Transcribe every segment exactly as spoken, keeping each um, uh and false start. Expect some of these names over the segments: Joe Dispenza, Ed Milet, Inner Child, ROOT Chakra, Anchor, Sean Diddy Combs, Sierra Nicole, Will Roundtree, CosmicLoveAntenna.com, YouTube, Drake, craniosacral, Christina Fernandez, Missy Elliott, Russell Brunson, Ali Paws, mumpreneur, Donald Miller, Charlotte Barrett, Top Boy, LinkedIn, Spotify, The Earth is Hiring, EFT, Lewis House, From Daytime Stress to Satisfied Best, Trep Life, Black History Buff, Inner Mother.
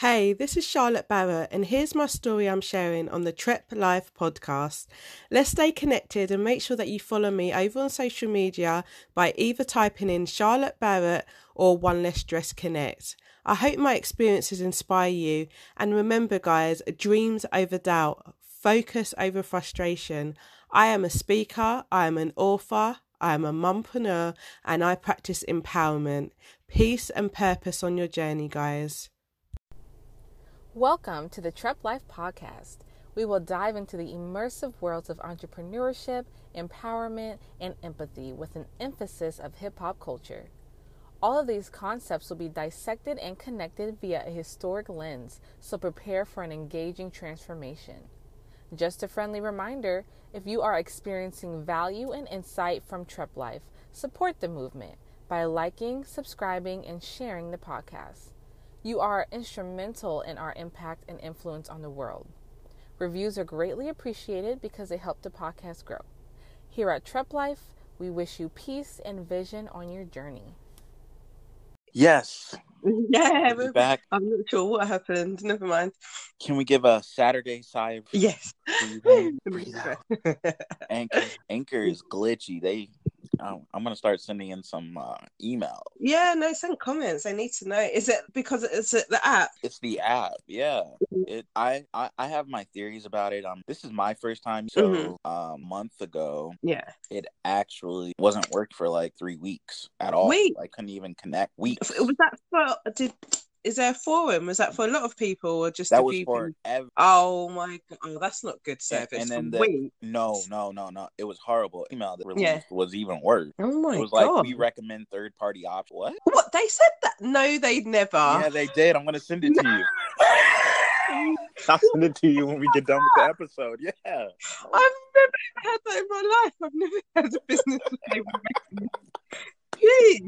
Hey, this is Charlotte Barrett, and here's my story I'm sharing on the Trep Life podcast. Let's stay connected and make sure that you follow me over on social media by either typing in Charlotte Barrett or One Less Dress Connect. I hope my experiences inspire you, and remember guys, dreams over doubt, focus over frustration. I am a speaker, I am an author, I am a mumpreneur, and I practice empowerment. Peace and purpose on your journey, guys. Welcome to the Trep Life podcast. We will dive into the immersive worlds of entrepreneurship, empowerment, and empathy with an emphasis of hip-hop culture. All of these concepts will be dissected and connected via a historic lens, so prepare for an engaging transformation. Just a friendly reminder, if you are experiencing value and insight from Trep Life, support the movement by liking, subscribing, and sharing the podcast. You are instrumental in our impact and influence on the world. Reviews are greatly appreciated because they help the podcast grow. Here at Trep Life, we wish you peace and vision on your journey. Yes. Yeah, we're back. I'm not sure what happened. Never mind. Can we give a Saturday sigh of yes? Breathe in, breathe out. Anchor, Anchor is glitchy. They. Um, I'm going to start sending in some uh, email. Yeah, no, send comments. I need to know. Is it because it's the app? It's the app, yeah. It. I, I, I have my theories about it. Um, This is my first time. So mm-hmm. uh, a month ago, yeah, it actually wasn't worked for like three weeks at all. Wait. I couldn't even connect. Weeks. Was that for... Did... Is there a forum? Was that for a lot of people or just that a was few for people? Every- oh my god, oh, that's not good service. And, and then the, no, no, no, no. It was horrible. The email that released yeah. was even worse. Oh my god. It was god. like we recommend third party options. What? What they said that? No, they never. Yeah, they did. I'm gonna send it no. to you. I'll send it to you when we get done with the episode. Yeah. I've never had that in my life. I've never had a business name.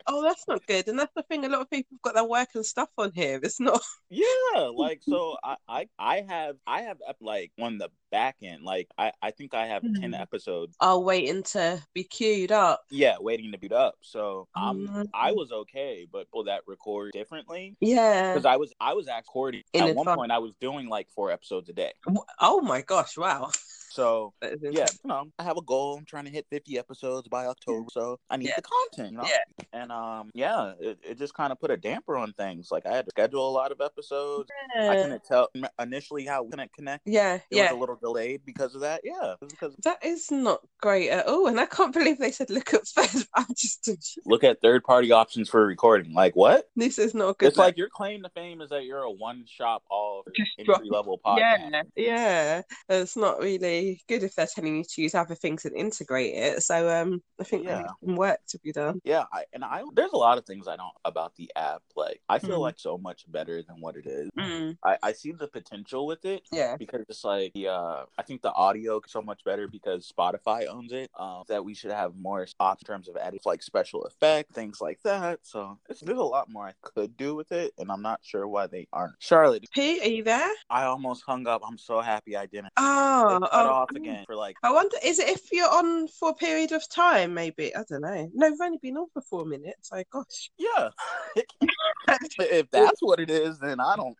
Oh, that's not good. And that's the thing, a lot of people have got their work and stuff on here. It's not yeah like so I I, I have I have like on the back end like I, I think I have ten episodes oh waiting to be queued up yeah waiting to be up so um mm-hmm. I was okay, but people that record differently yeah because I was I was actually recording in at advance. One point I was doing like four episodes a day. Oh my gosh, wow. So, yeah, you know, I have a goal. I'm trying to hit fifty episodes by October, so I need yeah. the content, you know? Yeah. And, um, yeah, it, it just kind of put a damper on things. Like, I had to schedule a lot of episodes. Yeah. I couldn't tell initially how we couldn't connect. Yeah, It yeah. was a little delayed because of that. Yeah. Because that is not great at all, and I can't believe they said look at first. I'm just... Look at third-party options for recording. Like, what? This is not good. It's like your claim to fame is that you're a one-shop, all entry-level podcast. Yeah, yeah. It's not really... good if they're telling you to use other things and integrate it. So um I think yeah. there's some work to be done. Yeah, I, and I there's a lot of things I don't about the app. Like I feel mm. like so much better than what it is. Mm. I, I see the potential with it. Yeah, because it's like the uh, I think the audio is so much better because Spotify owns it. Um, that we should have more options in terms of added like special effect things like that. So it's, there's a lot more I could do with it, and I'm not sure why they aren't. Charlotte, P, are you there? I almost hung up. I'm so happy I didn't. Oh. Like, oh. off again for like I wonder is it if you're on for a period of time maybe I don't know no we've only been on for four minutes like gosh yeah if that's what it is then I don't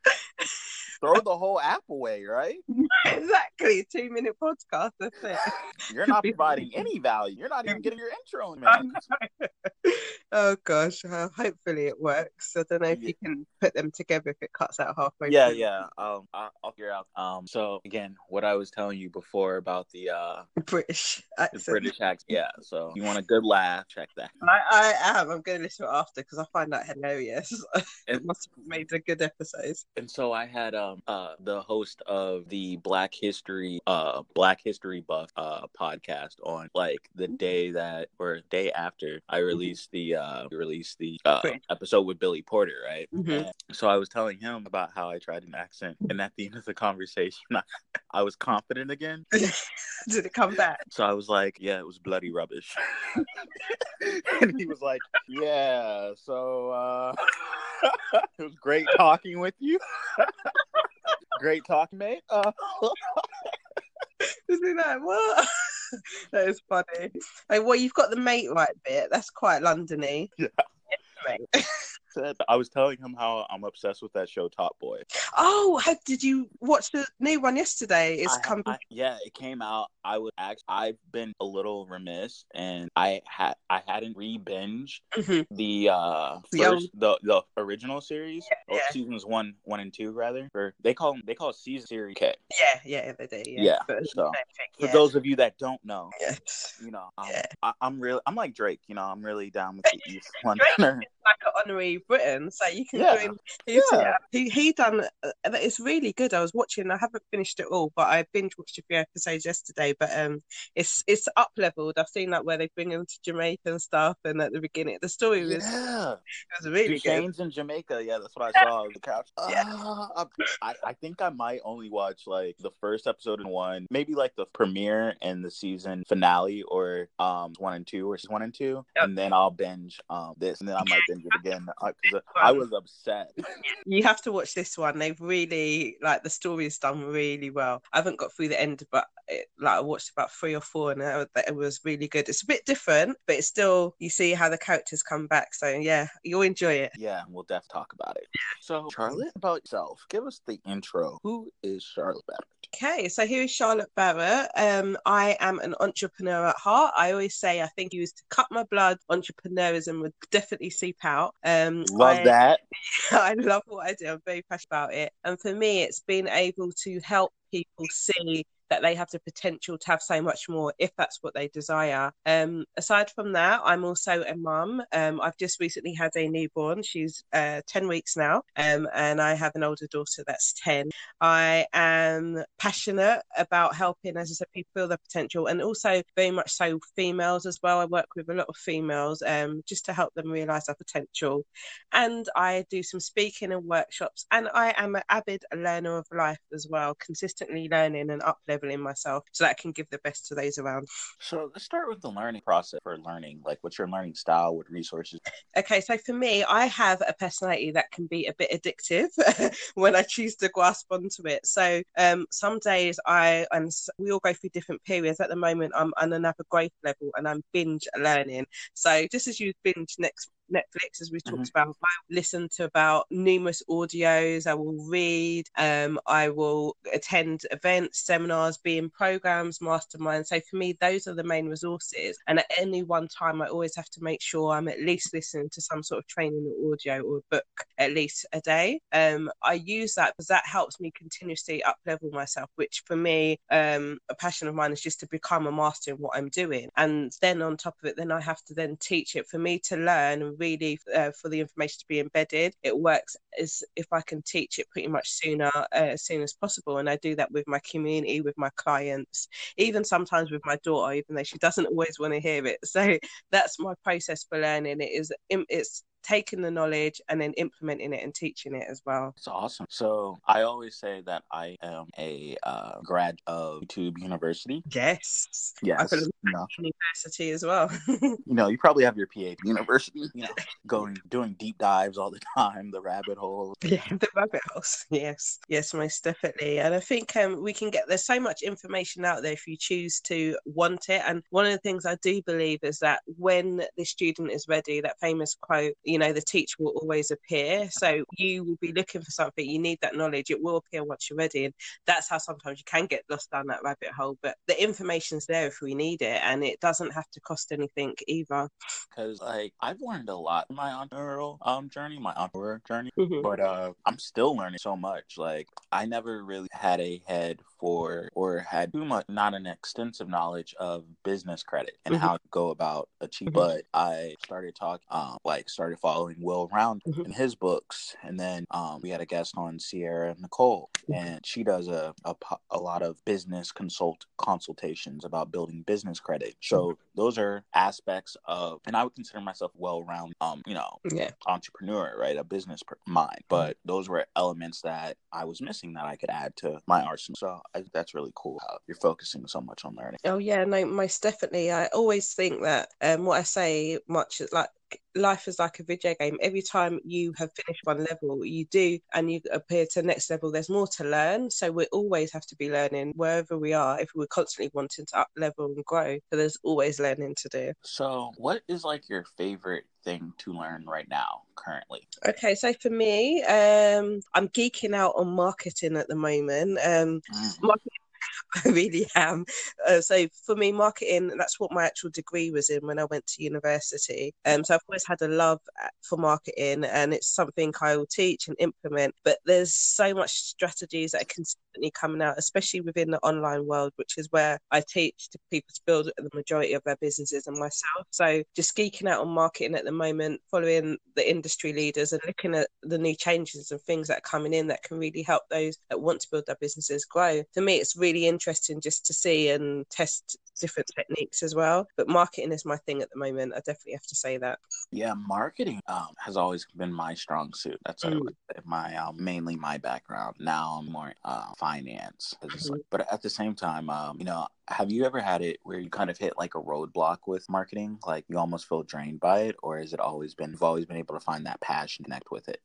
throw the whole app away, right? Exactly. Two minute podcast, that's it. You're not providing any value. You're not even getting your intro in there. Oh gosh. Uh, hopefully it works. I don't know if yeah. you can put them together if it cuts out halfway. Yeah, through. yeah. Um I'll, I'll figure out. Um so again, what I was telling you before about the uh British accent. The British accent. Yeah. So you want a good laugh, check that. I, I am. I'm gonna listen to it after because I find that hilarious. It must have made a good episode. And so I had um Uh, the host of the Black History uh Black History Buff uh podcast on like the day that or day after I released the uh released the uh, episode with Billy Porter, right? Mm-hmm. So I was telling him about how I tried an accent, and at the end of the conversation I, I was confident again. Did it come back? So I was like, yeah, it was bloody rubbish. And he was like, yeah, so uh it was great talking with you. Great talk, mate. Uh, Isn't that what? That is funny. Like, well, you've got the mate right bit. That's quite London-y. Yeah. Yes, mate. said, I was telling him how I'm obsessed with that show, Top Boy. Oh, how did you watch the new one yesterday? It's I, come. I, yeah, it came out. I was actually, I've been a little remiss, and I had I hadn't re-binged mm-hmm. the uh first, Yo. the the original series, yeah, or yeah. seasons one one and two rather. Or they call them, they call it season series. K. Yeah, yeah, they do. Yeah. yeah. But, so yeah. for those of you that don't know, yes. you know, I'm, yeah. I, I'm really I'm like Drake. You know, I'm really down with the East Londoner. Like an honorary Briton, so you can yeah. do him. He, yeah. he, he done uh, it's really good. I was watching, I haven't finished it all, but I binge watched a few episodes yesterday. But um, it's it's up leveled. I've seen that like, where they bring him to Jamaica and stuff, and at the beginning, the story was yeah. it was really Duchesne's good. In Jamaica, yeah, that's what I saw on the couch. Yeah. Uh, I, I think I might only watch like the first episode and one, maybe like the premiere and the season finale, or um one and two, or one and two, yep. and then I'll binge um this, and then I might binge. It again because I was upset. You have to watch this one. They've really like the story is done really well. I haven't got through the end, but it, like I watched about three or four, and it, it was really good. It's a bit different, but it's still you see how the characters come back. So yeah, you'll enjoy it. Yeah, we'll definitely talk about it. So Charlotte, about yourself, give us the intro. Who is Charlotte Barrett? Okay, so here is Charlotte Barrett. Um, I am an entrepreneur at heart. I always say I think used to cut my blood. Entrepreneurism would definitely seep out. Out. Um, love I, that. I love what I do. I'm very passionate about it. And for me, it's being able to help people see that they have the potential to have so much more if that's what they desire. Um, aside from that, I'm also a mum. Um, I've just recently had a newborn. She's uh, ten weeks now. Um, and I have an older daughter that's ten. I am passionate about helping, as I said, people feel their potential, and also very much so females as well. I work with a lot of females um, just to help them realise their potential. And I do some speaking and workshops. And I am an avid learner of life as well, consistently learning and uplifting in myself so that I can give the best to those around. So let's start with the learning process for learning. Like, what's your learning style? What resources? Okay, so for me, I have a personality that can be a bit addictive when I choose to grasp onto it. So um, some days I and we all go through different periods. At the moment, I'm on another growth level and I'm binge learning. So just as you binge next Netflix, as we talked mm-hmm. about, I listen to about numerous audios. I will read. Um, I will attend events, seminars, be in programs, masterminds. So for me, those are the main resources. And at any one time, I always have to make sure I'm at least listening to some sort of training or audio or book at least a day. Um, I use that because that helps me continuously up level myself, which for me, um, a passion of mine is just to become a master in what I'm doing. And then on top of it, then I have to then teach it. For me to learn and really uh, for the information to be embedded, it works as if I can teach it pretty much sooner uh, as soon as possible. And I do that with my community, with my clients, even sometimes with my daughter, even though she doesn't always want to hear it. So that's my process for learning. It is it's taking the knowledge and then implementing it and teaching it as well. It's awesome. So I always say that I am a uh, grad of YouTube University. Yes. Yes. I feel like you know. University as well. You know, you probably have your P H D University, you know, going, doing deep dives all the time, the rabbit holes. Yeah, the rabbit holes. Yes. Yes, most definitely. And I think um, we can get, there's so much information out there if you choose to want it. And one of the things I do believe is that when the student is ready, that famous quote, you know, the teacher will always appear. So you will be looking for something. You need that knowledge. It will appear once you're ready. And that's how sometimes you can get lost down that rabbit hole. But the information's there if we need it. And it doesn't have to cost anything either. Because, like, I've learned a lot in my entrepreneurial um, journey, my entrepreneur journey. Mm-hmm. But uh, I'm still learning so much. Like, I never really had a head for or had too much, not an extensive knowledge of business credit and mm-hmm. how to go about achieving. Mm-hmm. But I started talking, um, like, started following Will Roundtree mm-hmm. in his books, and then um, we had a guest on Sierra Nicole, mm-hmm. and she does a, a a lot of business consult consultations about building business credit. So mm-hmm. those are aspects of, and I would consider myself well-rounded, um, you know, yeah. entrepreneur, right, a business per- mind. But those were elements that I was missing that I could add to my arsenal. So I, that's really cool how you're focusing so much on learning. Oh yeah, no, most definitely. I always think that um, what I say much is like. life is like a video game. Every time you have finished one level, you do, and you appear to the next level, there's more to learn. So we always have to be learning wherever we are if we're constantly wanting to up level and grow. So there's always learning to do. So what is like your favorite thing to learn right now currently? Okay, so for me, um, I'm geeking out on marketing at the moment. Um, mm. marketing I really am. Uh, so for me, marketing, that's what my actual degree was in when I went to university. Um, so I've always had a love for marketing, and it's something I will teach and implement. But there's so much strategies that are consistently coming out, especially within the online world, which is where I teach to people to build the majority of their businesses and myself. So just geeking out on marketing at the moment, following the industry leaders and looking at the new changes and things that are coming in that can really help those that want to build their businesses grow. For me, it's really interesting just to see and test different techniques as well, but marketing is my thing at the moment. I definitely have to say that. Yeah, marketing um, has always been my strong suit. That's mm. my uh, mainly my background. Now I'm more uh, finance, mm-hmm. like, but at the same time, um, you know, have you ever had it where you kind of hit like a roadblock with marketing, like you almost feel drained by it, or has it always been you've always been able to find that passion, connect with it?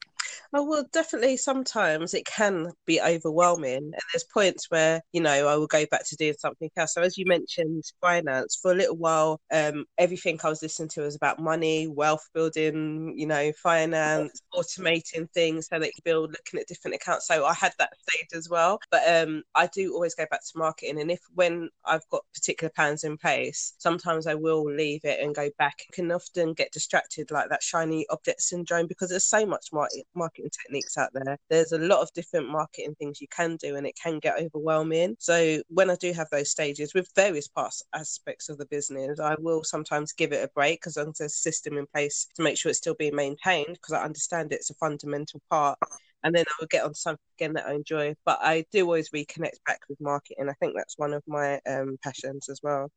Oh, well, definitely sometimes it can be overwhelming, and there's points where, you know, I will go back to doing something else. So as you mentioned, finance, for a little while, um, everything I was listening to was about money, wealth building, you know, finance, automating things so that you build, looking at different accounts. So I had that stage as well. But um, I do always go back to marketing, and if when I've got particular plans in place, sometimes I will leave it and go back. I can often get distracted, like that shiny object syndrome, because there's so much marketing. marketing techniques out there. There's a lot of different marketing things you can do, and it can get overwhelming. So when I do have those stages with various parts aspects of the business, I will sometimes give it a break, because there's a system in place to make sure it's still being maintained, because I understand it's a fundamental part. And then I would get on something again that I enjoy. But I do always reconnect back with marketing. I think that's one of my um, passions as well.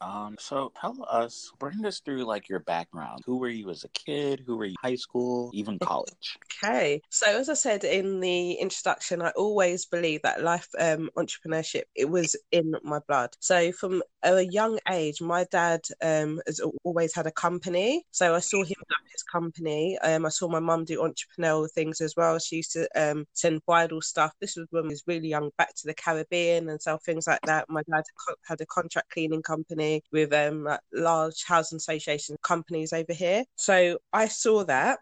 Um, so tell us, bring us through like your background. Who were you as a kid? Who were you in high school? Even college? Okay. So as I said in the introduction, I always believed that life um, entrepreneurship, it was in my blood. So from a young age, my dad um, has always had a company. So I saw him run his company. Um, I saw my mum do entrepreneurial things as well. She used to um, send bridal stuff. This was when I was really young, back to the Caribbean and sell things like that. My dad had a contract cleaning company with um, large housing association companies over here. So I saw that.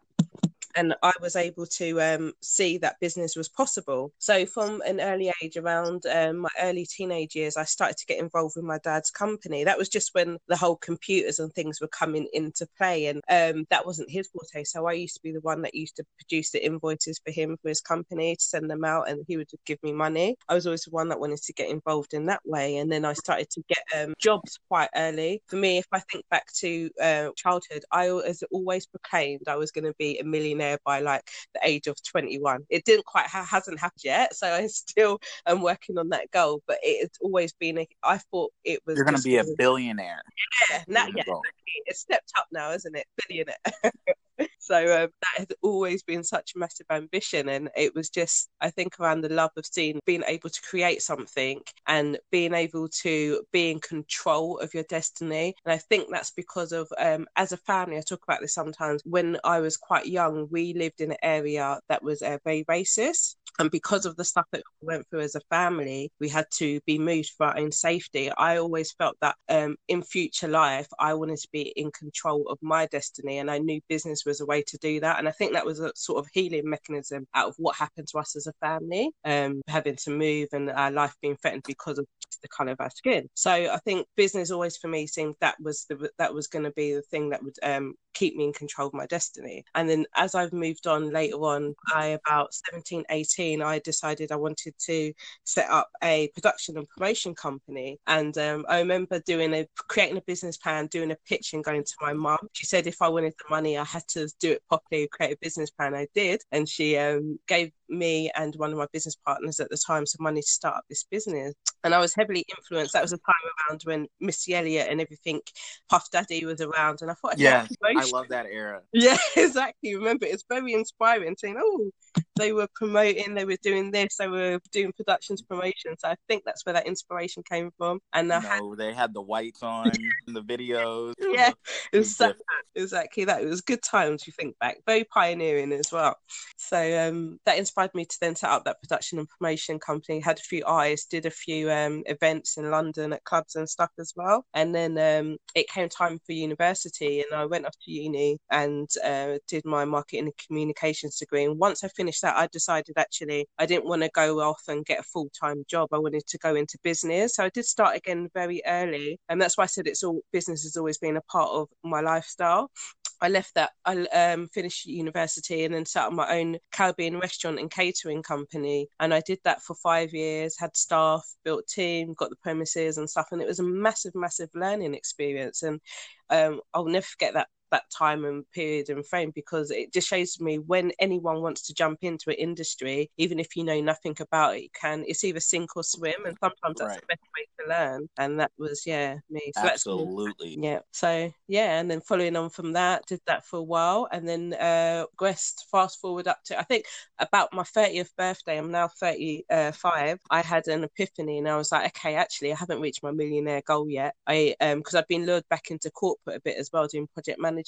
And I was able to um, see that business was possible. So from an early age, around um, my early teenage years, I started to get involved with my dad's company. That was just when the whole computers and things were coming into play. And um, that wasn't his forte. So I used to be the one that used to produce the invoices for him, for his company, to send them out. And he would give me money. I was always the one that wanted to get involved in that way. And then I started to get um, jobs quite early. For me, if I think back to uh, childhood, I was always proclaimed I was going to be a millionaire by like the age of twenty-one. It didn't quite ha- hasn't happened yet, so I still am working on that goal, but it's always been a, I thought it was you're going to be a billionaire. Yeah, not yet. It's stepped up now, isn't it? Billionaire. So um, that has always been such massive ambition, and it was just, I think, around the love of seeing, being able to create something and being able to be in control of your destiny. And I think that's because of, um, as a family, I talk about this sometimes, when I was quite young, we lived in an area that was uh, very racist. And because of the stuff that we went through as a family, we had to be moved for our own safety. I always felt that um, in future life, I wanted to be in control of my destiny. And I knew business was a way to do that. And I think that was a sort of healing mechanism out of what happened to us as a family, um, having to move and our life being threatened because of the colour of our skin. So I think business always for me seemed that was the, that was going to be the thing that would um, keep me in control of my destiny. And then as I've moved on later on, I about seventeen, eighteen, I decided I wanted to set up a production and promotion company. And um, I remember doing a creating a business plan, doing a pitch and going to my mum. She said if I wanted the money, I had to do it properly, create a business plan. I did. And she um, gave me and one of my business partners at the time some money to start up this business. And I was heavily influenced. That was a time around when Missy Elliott and everything, Puff Daddy was around. And I thought, yeah, I love that era. Yeah, exactly. Remember, it's very inspiring saying, oh, they were promoting, they were doing this, they were doing productions, promotions. So I think that's where that inspiration came from. And I no, had... they had the whites on in the videos. Yeah, exactly. exactly that. It was good times, you think back. Very pioneering as well. So um, that inspired me to then set up that production and promotion company. Had a few artists, did a few um, events in London at clubs and stuff as well. And then um, it came time for university, and I went off to uni and uh, did my marketing and communications degree. And once I finished that, I decided actually I didn't want to go off and get a full-time job. I wanted to go into business. So I did start again very early. And that's why I said it's all business has always been a part of my lifestyle. I left that, I um, finished university and then set up my own Caribbean restaurant and catering company. And I did that for five years, had staff, built team, got the premises and stuff. And it was a massive, massive learning experience. And um, I'll never forget that that time and period and frame, because it just shows me when anyone wants to jump into an industry, even if you know nothing about it, you can, it's either sink or swim, and sometimes that's right. The best way to learn. And that was yeah me so absolutely that's, yeah so yeah and then following on from that, did that for a while, and then uh progressed fast forward up to I think about my thirtieth birthday. I'm now thirty-five. I had an epiphany and I was like, okay, actually I haven't reached my millionaire goal yet. I um because I've been lured back into corporate a bit as well, doing project management.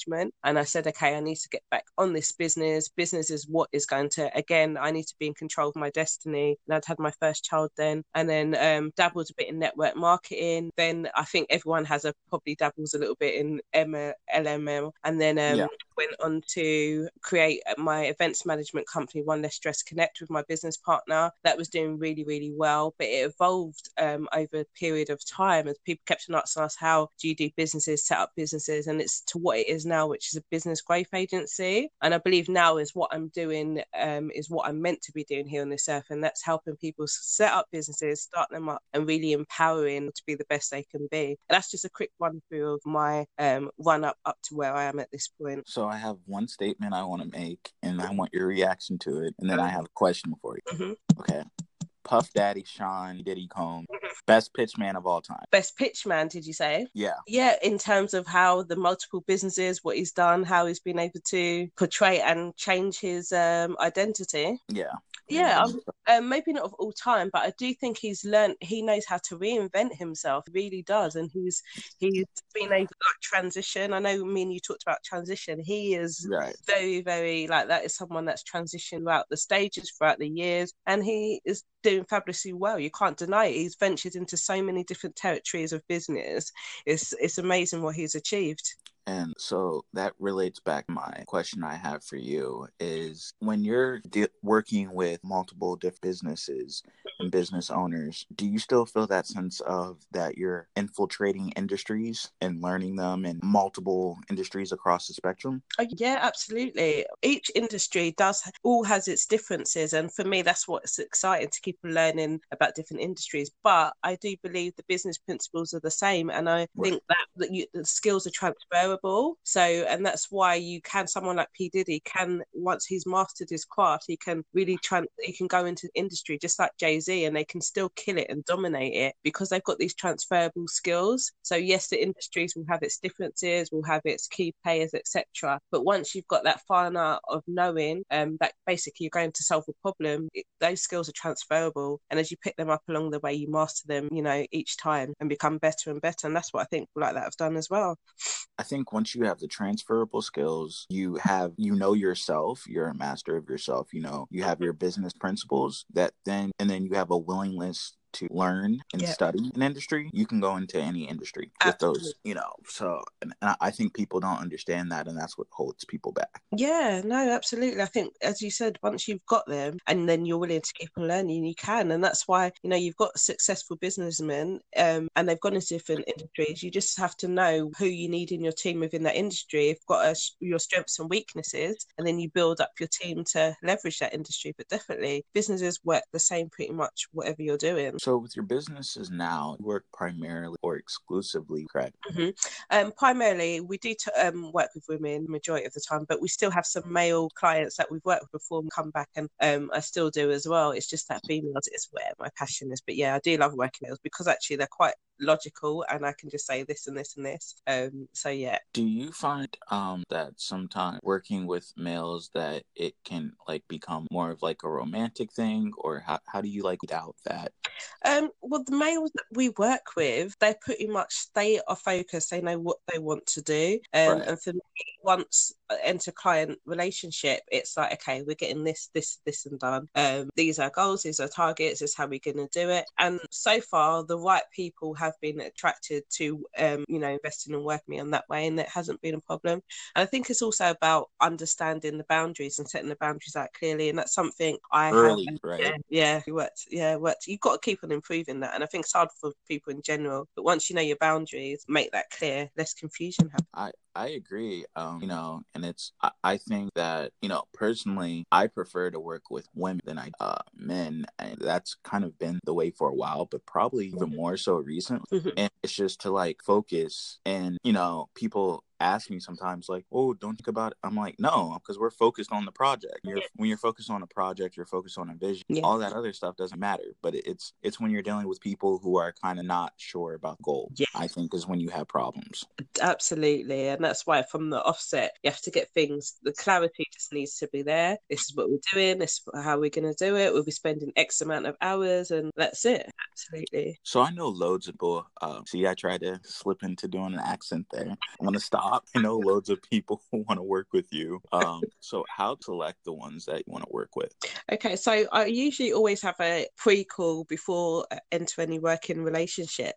And I said, okay, I need to get back on this business. Business is what is going to, again, I need to be in control of my destiny. And I'd had my first child then, and then um, dabbled a bit in network marketing. Then I think everyone has a probably dabbles a little bit in M L M, and then um, yeah. went on to create my events management company, One Less Dress Connect, with my business partner. That was doing really, really well, but it evolved um, over a period of time as people kept on asking us, how do you do businesses, set up businesses? And it's to what it is now, which is a business growth agency. And I believe now is what I'm doing, um, is what I'm meant to be doing here on this earth, and that's helping people set up businesses, start them up, and really empowering to be the best they can be. And that's just a quick run through of my um, run up up to where I am at this point. So I have one statement I want to make, and I want your reaction to it, and then I have a question for you. Mm-hmm. Okay. Puff Daddy, Sean, Diddy Combs, best pitch man of all time. Best pitch man, did you say? Yeah. Yeah, in terms of how the multiple businesses, what he's done, how he's been able to portray and change his um, identity. Yeah. Yeah, um, maybe not of all time, but I do think he's learned, he knows how to reinvent himself, really does. And he's he's been able to like, transition. I know me and you talked about transition. He is right. very, very, like that is someone that's transitioned throughout the stages, throughout the years. And he is doing fabulously well. You can't deny it. He's ventured into so many different territories of business. It's, it's amazing what he's achieved. And so that relates back. My question I have for you is, when you're de- working with multiple different businesses and business owners, do you still feel that sense of that you're infiltrating industries and learning them in multiple industries across the spectrum? Oh, yeah, absolutely. Each industry does, all has its differences. And for me, that's what's exciting, to keep learning about different industries. But I do believe the business principles are the same. And I right. think that, that you, the skills are transferable. So, and that's why you can, someone like P. Diddy can, once he's mastered his craft, he can really try, he can go into the industry just like Jay-Z, and they can still kill it and dominate it because they've got these transferable skills. So yes, the industries will have its differences, will have its key players, et cetera. But once you've got that fana of knowing um, that basically you're going to solve a problem, it, those skills are transferable. And as you pick them up along the way, you master them, you know, each time and become better and better. And that's what I think people like that have done as well. I think once you have the transferable skills, you have, you know, yourself, you're a master of yourself, you know, you have your business principles that then, and then you have a willingness to learn and yep. study an industry, you can go into any industry with Absolutely. Those, you know, so and I think people don't understand that, and that's what holds people back. Yeah, no, absolutely. I think, as you said, once you've got them and then you're willing to keep on learning, you can. And that's why, you know, you've got successful businessmen um, and they've gone into different industries. You just have to know who you need in your team within that industry. You've got a, your strengths and weaknesses, and then you build up your team to leverage that industry. But definitely businesses work the same pretty much whatever you're doing. So with your businesses now, you work primarily or exclusively, correct? Mm-hmm. Um, primarily, we do t- um, work with women majority of the time, but we still have some male clients that we've worked with before and come back, and um, I still do as well. It's just that females is where my passion is. But yeah, I do love working males because actually they're quite logical and I can just say this and this and this. Um, so yeah. Do you find um, that sometimes working with males that it can like become more of like a romantic thing, or how, how do you like doubt that? Um, well, the males that we work with, they pretty much, they are focused, they know what they want to do. Um, right. And for me, once I enter client relationship, it's like, okay, we're getting this, this, this and done. Um, these are goals, these are targets, this is how we're going to do it. And so far, the right people have been attracted to, um, you know, investing and working on that way, and it hasn't been a problem. And I think it's also about understanding the boundaries and setting the boundaries out clearly, and that's something I Early, have. Right? Yeah, yeah, we worked, yeah, worked. You've got to keep on improving that, and I think it's hard for people in general, but once you know your boundaries, make that clear, less confusion happens. I, I agree, um, you know, and it's, I, I think that, you know, personally, I prefer to work with women than I uh, men, and that's kind of been the way for a while, but probably even mm-hmm. more so recently, mm-hmm. and it's just to, like, focus, and, you know, people ask me sometimes like, oh, don't think about it. I'm like, no, because we're focused on the project. You're, yeah. When you're focused on a project, you're focused on a vision. Yeah. All that other stuff doesn't matter. But it's it's when you're dealing with people who are kind of not sure about goal, yeah. I think is when you have problems. Absolutely. And that's why from the offset, you have to get things, the clarity just needs to be there. This is what we're doing. This is how we're going to do it. We'll be spending X amount of hours and that's it. Absolutely. So I know loads of people. Uh, see, I tried to slip into doing an accent there. I'm going to stop. I know loads of people who want to work with you. Um, so how to select the ones that you want to work with? Okay, so I usually always have a pre-call before I enter any working relationship.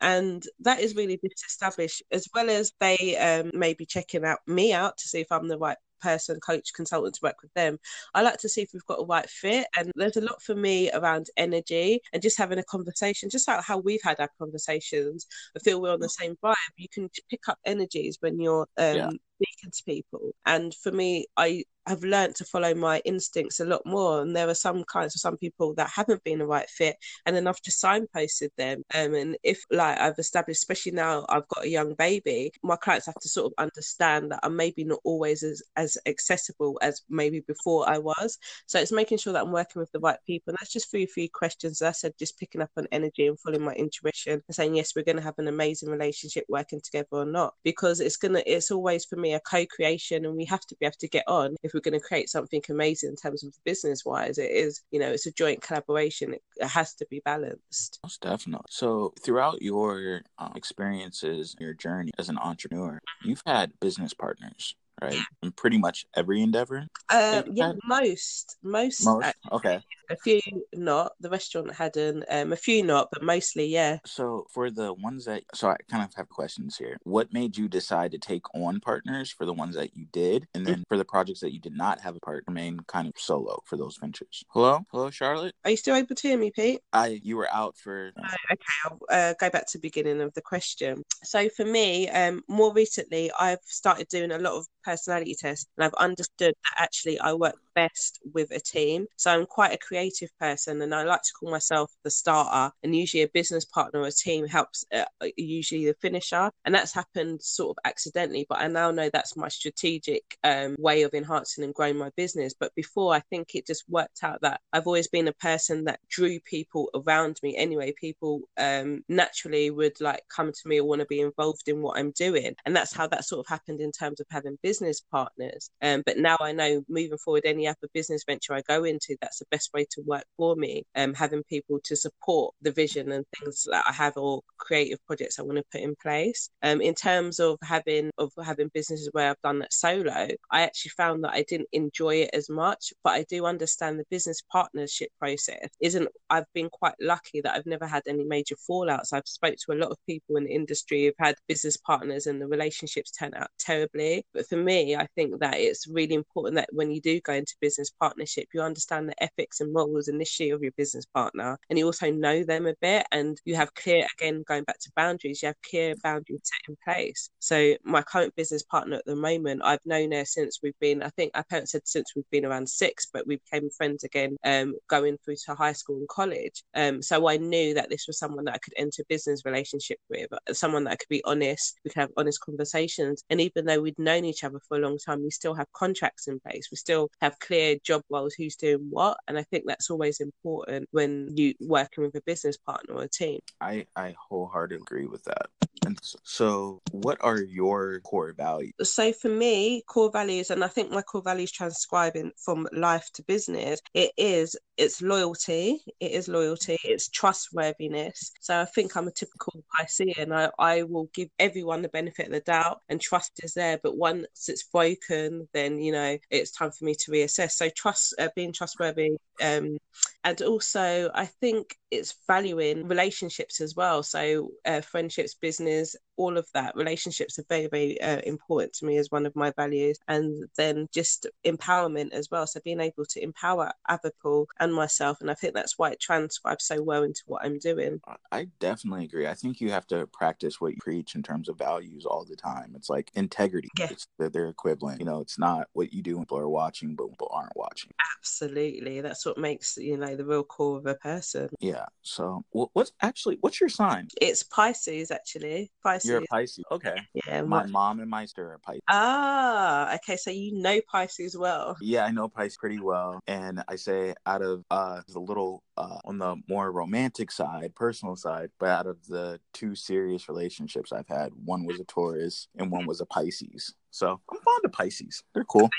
And that is really just to establish, as well as they um, may be checking out me out to see if I'm the right person, coach, consultant to work with them. I like to see if we've got a right fit, and there's a lot for me around energy and just having a conversation, just like how we've had our conversations. I feel we're on the same vibe. You can pick up energies when you're um, yeah. speaking to people, and for me, I have learned to follow my instincts a lot more, and there are some clients or some people that haven't been a right fit, and then I've just signposted them, um, and if like I've established, especially now I've got a young baby, my clients have to sort of understand that I'm maybe not always as, as accessible as maybe before I was, so it's making sure that I'm working with the right people, and that's just through a few questions, as I said, just picking up on energy and following my intuition and saying yes, we're going to have an amazing relationship working together or not, because it's gonna it's always for me a co-creation, and we have to be able to get on if we're going to create something amazing in terms of business wise. It is, you know, it's a joint collaboration. It, it has to be balanced. Most definitely. So throughout your um, experiences, your journey as an entrepreneur, you've had business partners, right? In pretty much every endeavor? Um, yeah, had? most. Most. most? Okay. A few not. The restaurant hadn't. Um, a few not, but mostly, yeah. So for the ones that, so I kind of have questions here. What made you decide to take on partners for the ones that you did? And then for the projects that you did not have a partner, remain kind of solo for those ventures. Hello? Hello, Charlotte? Are you still able to hear me, Pete? I, you were out for... Uh, okay, I'll uh, go back to the beginning of the question. So for me, um, more recently, I've started doing a lot of personality tests, and I've understood that actually I work best with a team. So I'm quite a creative person, and I like to call myself the starter, and usually a business partner or a team helps uh, usually the finisher, and that's happened sort of accidentally, but I now know that's my strategic um, way of enhancing and growing my business. But before, I think it just worked out that I've always been a person that drew people around me anyway. People um, naturally would like come to me or want to be involved in what I'm doing, and that's how that sort of happened in terms of having business partners. Um, but now I know moving forward, any up a business venture I go into, that's the best way to work for me, um, having people to support the vision and things that I have or creative projects I want to put in place. Um, in terms of having of having businesses where I've done that solo, I actually found that I didn't enjoy it as much, but I do understand the business partnership process isn't, I've been quite lucky that I've never had any major fallouts. I've spoke to a lot of people in the industry who've had business partners and the relationships turn out terribly, but for me, I think that it's really important that when you do go into business partnership, you understand the ethics and morals and issue of your business partner, and you also know them a bit, and you have clear, again going back to boundaries, you have clear boundaries set in place. So my current business partner at the moment, I've known her since we've been, I think our parents said since we've been around six, but we became friends again um going through to high school and college, um so I knew that this was someone that I could enter a business relationship with, someone that I could be honest, we could have honest conversations. And even though we'd known each other for a long time, we still have contracts in place, we still have clear job roles, who's doing what. And I think that's always important when you working with a business partner or a team. I, I wholeheartedly agree with that. And so what are your core values? So for me, core values, and I think my core values transcribing from life to business, it is it's loyalty, it is loyalty, it's trustworthiness. So I think I'm a typical Piscean. I, I will give everyone the benefit of the doubt, and trust is there, but once it's broken, then, you know, it's time for me to reassess. So trust, uh, being trustworthy, um, and also I think it's valuing relationships as well. So uh, friendships, business, all of that. Relationships are very, very uh, important to me as one of my values. And then just empowerment as well. So being able to empower other people and myself. And I think that's why it transcribes so well into what I'm doing. I definitely agree. I think you have to practice what you preach in terms of values all the time. It's like integrity. Yeah. It's the, their equivalent. You know, it's not what you do when people are watching, but when people aren't watching. Absolutely. That's what makes, you know, the real core of a person. Yeah. So what's actually, what's your sign? It's Pisces, actually. Pisces. You're a Pisces. Okay. Yeah. My, my mom and my sister are Pisces. Ah, okay. So you know Pisces well. Yeah, I know Pisces pretty well. And I say out of uh, the little, uh, on the more romantic side, personal side, but out of the two serious relationships I've had, one was a Taurus and one was a Pisces. So I'm fond of Pisces. They're cool.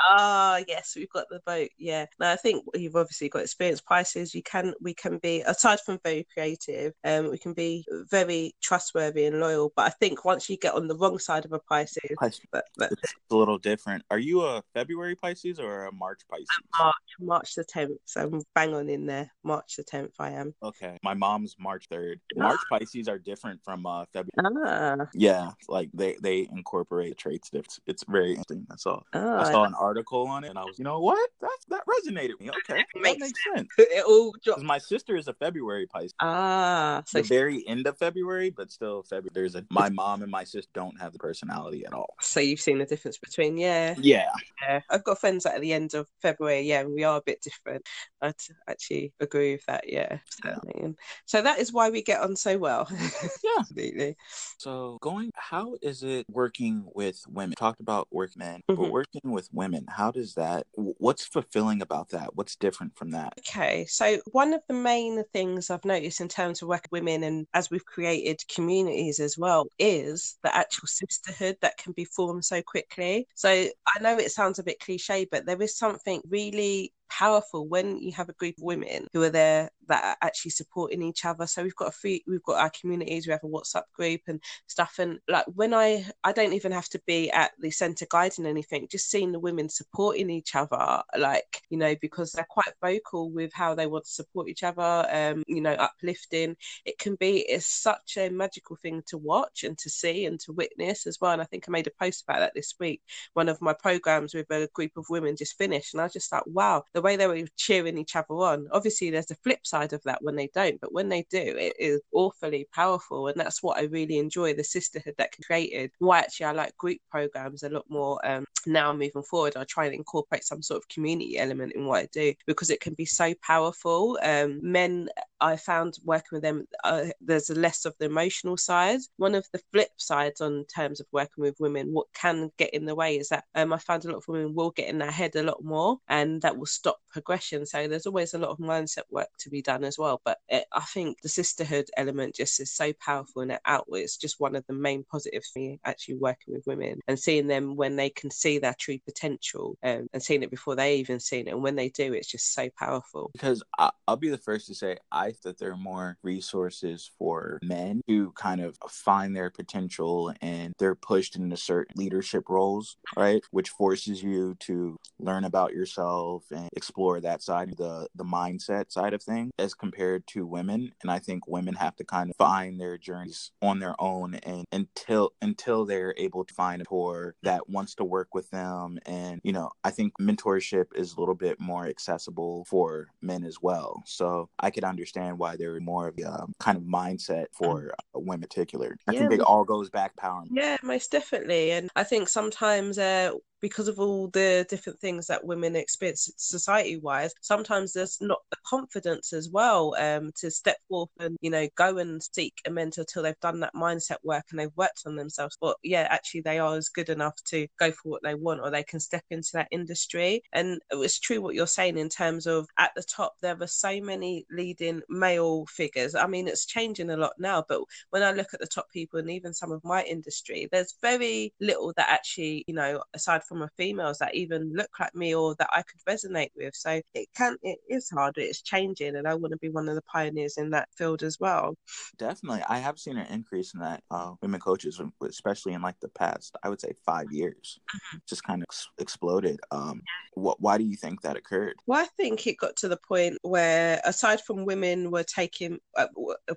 Ah, oh, yes, we've got the boat. Yeah. Now I think you've obviously got experience. Pisces, you can, we can be, aside from very creative, um, we can be very trustworthy and loyal. But I think once you get on the wrong side of a Pisces, Pisces. But, but... it's a little different. Are you a February Pisces or a March Pisces? I'm March, March the tenth. So I'm bang on in there. March the tenth, I am. Okay. My mom's March third. March ah. Pisces are different from uh, February. Ah. Yeah, like they they incorporate traits different. It's, it's very interesting. That's all. Oh, I saw I an article on it, and I was, you know what? That that resonated with me. Okay, that makes sense. It all dropped. My sister is a February Pisces. Ah, so the she... very end of February, but still February. There's a my mom and my sister don't have the personality at all. So you've seen the difference between yeah, yeah. yeah. I've got friends that at the end of February, yeah, and we are a bit different. I'd actually agree with that. Yeah, yeah. So that is why we get on so well. Yeah, absolutely. So going, how is it working with women? Talked about work men, mm-hmm. but working with women, how does that, what's fulfilling about that? What's different from that? Okay, so one of the main things I've noticed in terms of working with women, and as we've created communities as well, is the actual sisterhood that can be formed so quickly. So I know it sounds a bit cliche, but there is something really powerful when you have a group of women who are there that are actually supporting each other. So we've got a free, we've got our communities, we have a WhatsApp group and stuff. And like when I, I don't even have to be at the centre guiding anything, just seeing the women supporting each other, like, you know, because they're quite vocal with how they want to support each other, um, you know, uplifting. It can be, it's such a magical thing to watch and to see and to witness as well. And I think I made a post about that this week. One of my programmes with a group of women just finished, and I was just like, wow, the way they were cheering each other on. Obviously there's the flip side of that when they don't, but when they do, it is awfully powerful. And that's what I really enjoy, the sisterhood that can be created. Why actually I like group programs a lot more um now moving forward. I try and incorporate some sort of community element in what I do, because it can be so powerful. Um men, I found working with them, uh, there's less of the emotional side. One of the flip sides on terms of working with women, what can get in the way is that um, I found a lot of women will get in their head a lot more, and that will stop progression. So there's always a lot of mindset work to be done as well. But it, I think the sisterhood element just is so powerful, and it out, it's just one of the main positives for me actually working with women, and seeing them when they can see their true potential, um, and seeing it before they even seen it. And when they do, it's just so powerful. Because I, I'll be the first to say, I that there are more resources for men to kind of find their potential, and they're pushed into certain leadership roles, right? Which forces you to learn about yourself and explore that side, the the mindset side of things, as compared to women. And I think women have to kind of find their journeys on their own, and until until they're able to find a mentor that wants to work with with them. And, you know, I think mentorship is a little bit more accessible for men as well. So I could understand why there were more of a um, kind of mindset for uh, women in particular. I yeah. think it all goes back power. Yeah, most definitely. And I think sometimes uh, because of all the different things that women experience society-wise, sometimes there's not the confidence as well um, to step forth and, you know, go and seek a mentor till they've done that mindset work and they've worked on themselves. But yeah, actually they are as good enough to go for what they want, or they can step into that industry. And it was true what you're saying in terms of at the top, there were so many leading male figures. I mean, it's changing a lot now, but when I look at the top people and even some of my industry, there's very little that actually, you know, aside from of females that even look like me or that I could resonate with. So it can it is harder, it's changing, and I want to be one of the pioneers in that field as well. Definitely. I have seen an increase in that uh, women coaches, especially in like the past, I would say five years. Mm-hmm. Just kind of ex- exploded. Um, wh- why do you think that occurred? Well, I think it got to the point where aside from women were taking uh,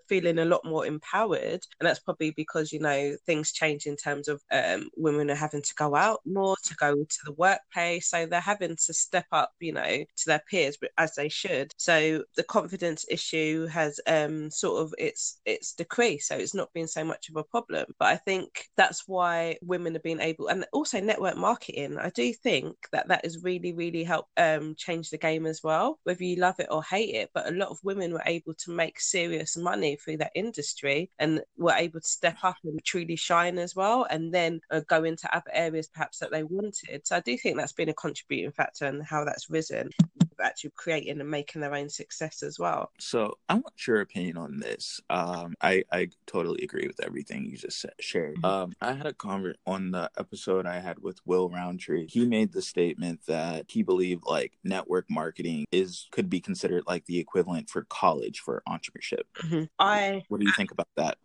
feeling a lot more empowered, and that's probably because, you know, things change in terms of um, women are having to go out more, to go to the workplace, so they're having to step up, you know, to their peers, as they should. So the confidence issue has um sort of it's it's decreased, so it's not been so much of a problem. But I think that's why women have been able, and also network marketing, I do think that that has really really helped um change the game as well, whether you love it or hate it. But a lot of women were able to make serious money through that industry and were able to step up and truly shine as well, and then uh, go into other areas perhaps that they wanted. So I do think that's been a contributing factor in how that's risen, actually creating and making their own success as well. So I want your opinion on this. Um, I, I totally agree with everything you just said, shared. Um, I had a comment on the episode I had with Will Roundtree. He made the statement that he believed like network marketing is could be considered like the equivalent for college for entrepreneurship. Mm-hmm. I what do you think about that?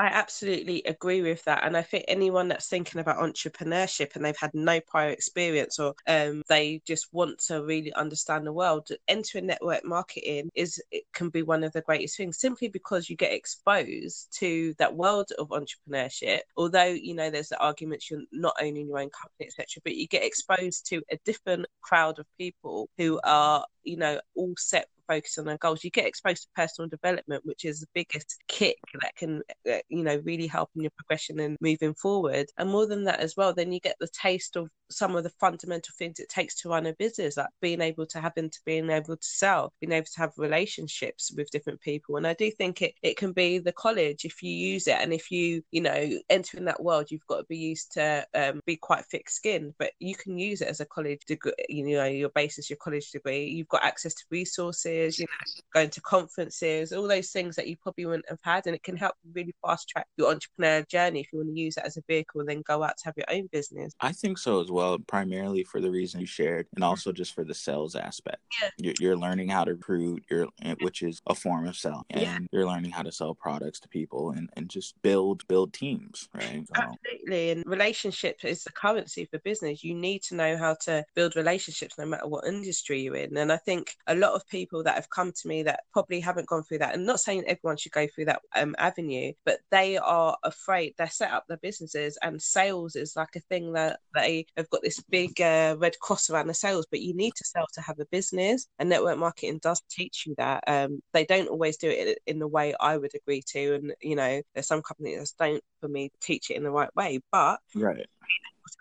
I absolutely agree with that. And I think anyone that's thinking about entrepreneurship and they've had no prior experience, or um, they just want to really understand the world, entering network marketing is it can be one of the greatest things, simply because you get exposed to that world of entrepreneurship. Although, you know, there's the arguments you're not owning your own company, et cetera, but you get exposed to a different crowd of people who are, you know, all set focus on their goals. You get exposed to personal development, which is the biggest kick that can, you know, really help in your progression and moving forward. And more than that as well, then you get the taste of some of the fundamental things it takes to run a business, like being able to have them to being able to sell, being able to have relationships with different people. And I do think it, it can be the college if you use it. And if you, you know, enter in that world, you've got to be used to um, be quite thick-skinned, but you can use it as a college degree, you know, your basis, your college degree. You've got access to resources, you know, going to conferences, all those things that you probably wouldn't have had, and it can help really fast track your entrepreneurial journey if you want to use it as a vehicle and then go out to have your own business. I think so as well, primarily for the reason you shared, and also just for the sales aspect. Yeah. You're, you're learning how to recruit, you're, which is a form of selling, and yeah. you're learning how to sell products to people and, and just build build teams, right? So. Absolutely, and relationships is the currency for business. You need to know how to build relationships no matter what industry you're in. And I think a lot of people that have come to me that probably haven't gone through that, and not saying everyone should go through that um, avenue, but they are afraid, they set up their businesses and sales is like a thing that they have got this big uh, red cross around the sales, but you need to sell to have a business, and network marketing does teach you that. Um, they don't always do it in the way I would agree to, and you know, there's some companies that don't, for me, teach it in the right way, but right. to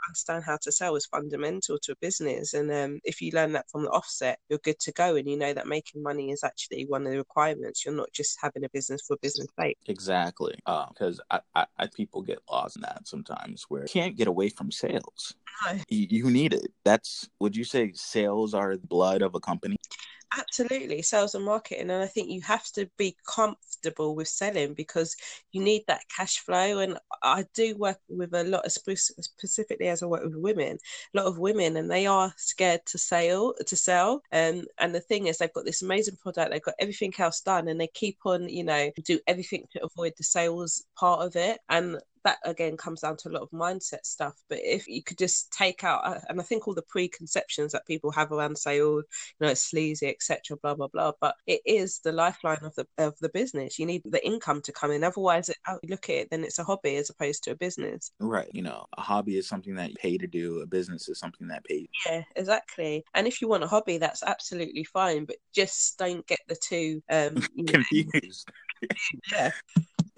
understand how to sell is fundamental to a business, and um, if you learn that from the offset, you're good to go, and you know that making money is actually one of the requirements. You're not just having a business for business sake. Exactly, because um, I, I, I people get lost in that sometimes, where you can't get away from sales. No. You, you need it. That's would you say sales are the blood of a company? Absolutely, sales and marketing, and I think you have to be comfortable with selling because you need that cash flow. And I do work with a lot of, specifically as I work with women, a lot of women, and they are scared to sell. To sell, um, and the thing is, they've got this amazing product, they've got everything else done, and they keep on, you know, do everything to avoid the sales part of it, and that again comes down to a lot of mindset stuff. But if you could just take out, and I think all the preconceptions that people have around, say, oh, you know, it's sleazy, et cetera, blah blah blah. But it is the lifeline of the of the business. You need the income to come in. Otherwise, it, you look at it, then it's a hobby as opposed to a business. Right. You know, a hobby is something that you pay to do. A business is something that pays. Yeah, exactly. And if you want a hobby, that's absolutely fine. But just don't get the two um, confused. Yeah.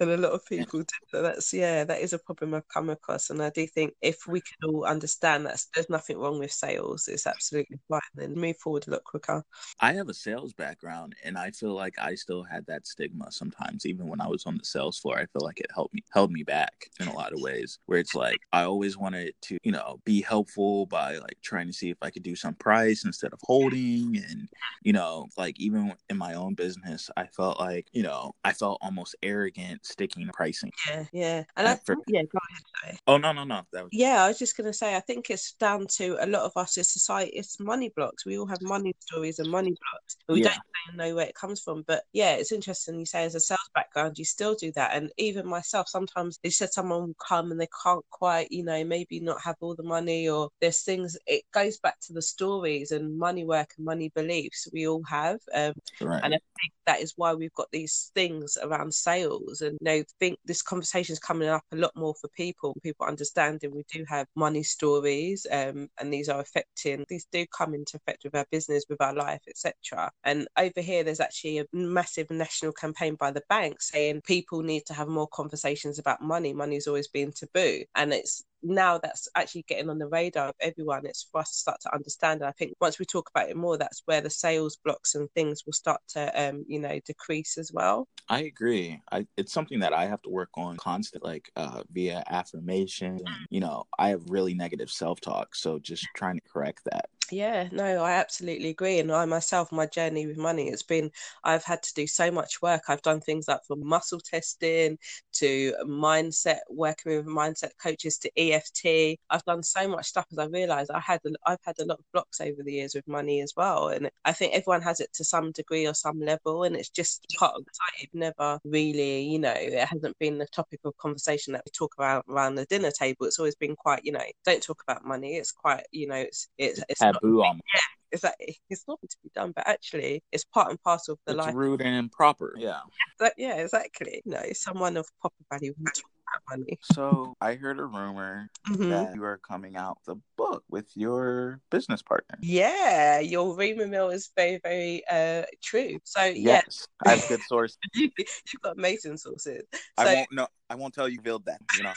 And a lot of people do. So that's, yeah, that is a problem I've come across. And I do think if we can all understand that there's nothing wrong with sales, it's absolutely fine, then move forward a lot quicker. I have a sales background, and I feel like I still had that stigma sometimes. Even when I was on the sales floor, I feel like it helped me, held me back in a lot of ways, where it's like, I always wanted to, you know, be helpful by like trying to see if I could do some price instead of holding. And, you know, like even in my own business, I felt like, you know, I felt almost arrogant sticking pricing. Yeah, yeah. And I think, yeah, go ahead. Oh, no, no, no. That was... Yeah, I was just going to say, I think it's down to a lot of us as society, it's money blocks. We all have money stories and money blocks. And we yeah. don't know where it comes from. But yeah, it's interesting you say as a sales background, you still do that. And even myself, sometimes they said someone will come and they can't quite, you know, maybe not have all the money, or there's things, it goes back to the stories and money work and money beliefs we all have. Um, right. And I think that is why we've got these things around sales. And you know, think this conversation is coming up a lot more for people, people understanding we do have money stories, um, and these are affecting, these do come into effect with our business, with our life, et cetera. And over here, there's actually a massive national campaign by the bank saying people need to have more conversations about money. Money's always been taboo. And it's now that's actually getting on the radar of everyone. It's for us to start to understand. And I think once we talk about it more, that's where the sales blocks and things will start to, um, you know, decrease as well. I agree. I, it's something that I have to work on constantly, like uh, via affirmation. You know, I have really negative self-talk. So just trying to correct that. Yeah, no, I absolutely agree. And I myself, my journey with money, it's been, I've had to do so much work. I've done things like from muscle testing to mindset, working with mindset coaches to E F T. I've done so much stuff because I realised I had, I've had a lot of blocks over the years with money as well. And I think everyone has it to some degree or some level. And it's just part of the site. It never really, you know, it hasn't been the topic of conversation that we talk about around the dinner table. It's always been quite, you know, don't talk about money. It's quite, you know, it's, it's, it's not Boo on. Yeah, it's like it's not to be done, but actually it's part and parcel of the it's life. It's rude and improper. Yeah. But yeah, exactly. No, someone of proper value would talk about money. So I heard a rumor mm-hmm. that you are coming out the book with your business partner. Yeah, your rumor mill is very, very uh, true. So yes, yeah. I have good sources. you, you've got amazing sources. So, I won't. No, I won't tell you. Build that. You know.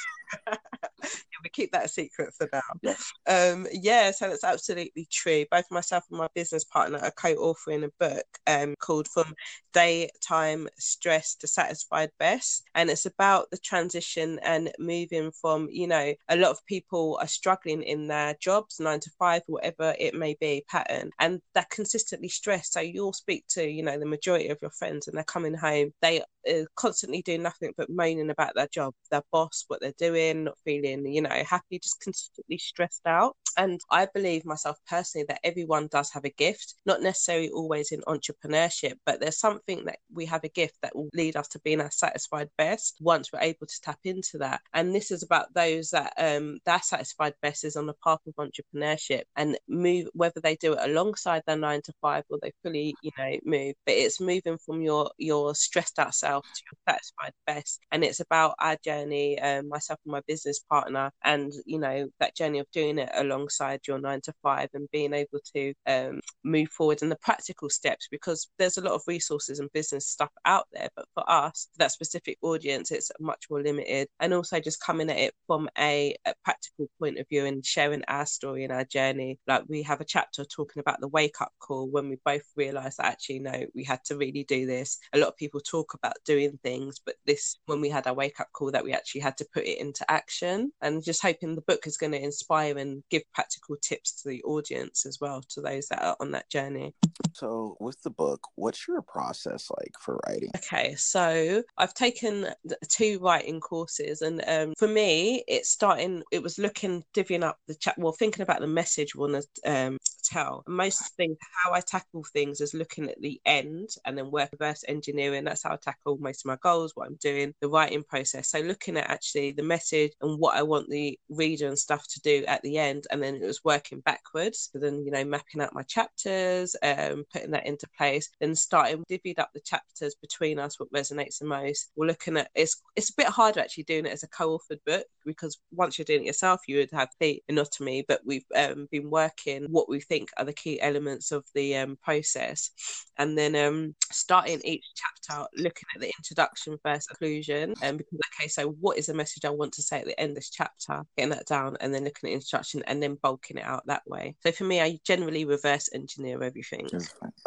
We keep that a secret for now. Yes. Um, yeah, so that's absolutely true. Both myself and my business partner are co-authoring a book um, called From Daytime Stress to Satisfied Best. And it's about the transition and moving from, you know, a lot of people are struggling in their jobs, nine to five, whatever it may be, pattern. And they're consistently stressed. So you'll speak to, you know, the majority of your friends and they're coming home. They uh, constantly do nothing but moaning about their job, their boss, what they're doing, not feeling, you know, happy, just consistently stressed out. And I believe myself personally that everyone does have a gift, not necessarily always in entrepreneurship, but there's something that we have a gift that will lead us to being our satisfied best once we're able to tap into that. And this is about those that um, their satisfied best is on the path of entrepreneurship and move, whether they do it alongside their nine to five or they fully, you know, move. But it's moving from your your stressed out self to your satisfied best. And it's about our journey, um, myself and my business partner, and you know, that journey of doing it alongside your nine to five and being able to um, move forward and the practical steps, because there's a lot of resources and business stuff out there, but for us, for that specific audience, it's much more limited. And also just coming at it from a, a practical point of view and sharing our story and our journey. Like we have a chapter talking about the wake-up call when we both realized that actually no, we had to really do this. A lot of people talk about doing things, but this, when we had our wake-up call, that we actually had to put it into action and just just hoping the book is going to inspire and give practical tips to the audience as well, to those that are on that journey. So with the book, what's your process like for writing? Okay, so I've taken two writing courses, and um, for me, it's starting, it was looking, divvying up the chat, well, thinking about the message we want to um, tell. Most things, how I tackle things is looking at the end and then work reverse engineering. That's how I tackle most of my goals, what I'm doing, the writing process. So looking at actually the message and what I want the reader and stuff to do at the end, and then it was working backwards. So then, you know, mapping out my chapters, um, putting that into place, and starting divvied up the chapters between us, what resonates the most. We're looking at, it's it's a bit harder actually doing it as a co-authored book, because once you're doing it yourself, you would have the anatomy, but we've um, been working what we think are the key elements of the um, process, and then um, starting each chapter looking at the introduction first, conclusion, and um, because okay, so what is the message I want to say at the end of this chapter, getting that down, and then looking at introduction and then bulking it out that way. So for me, I generally reverse engineer everything.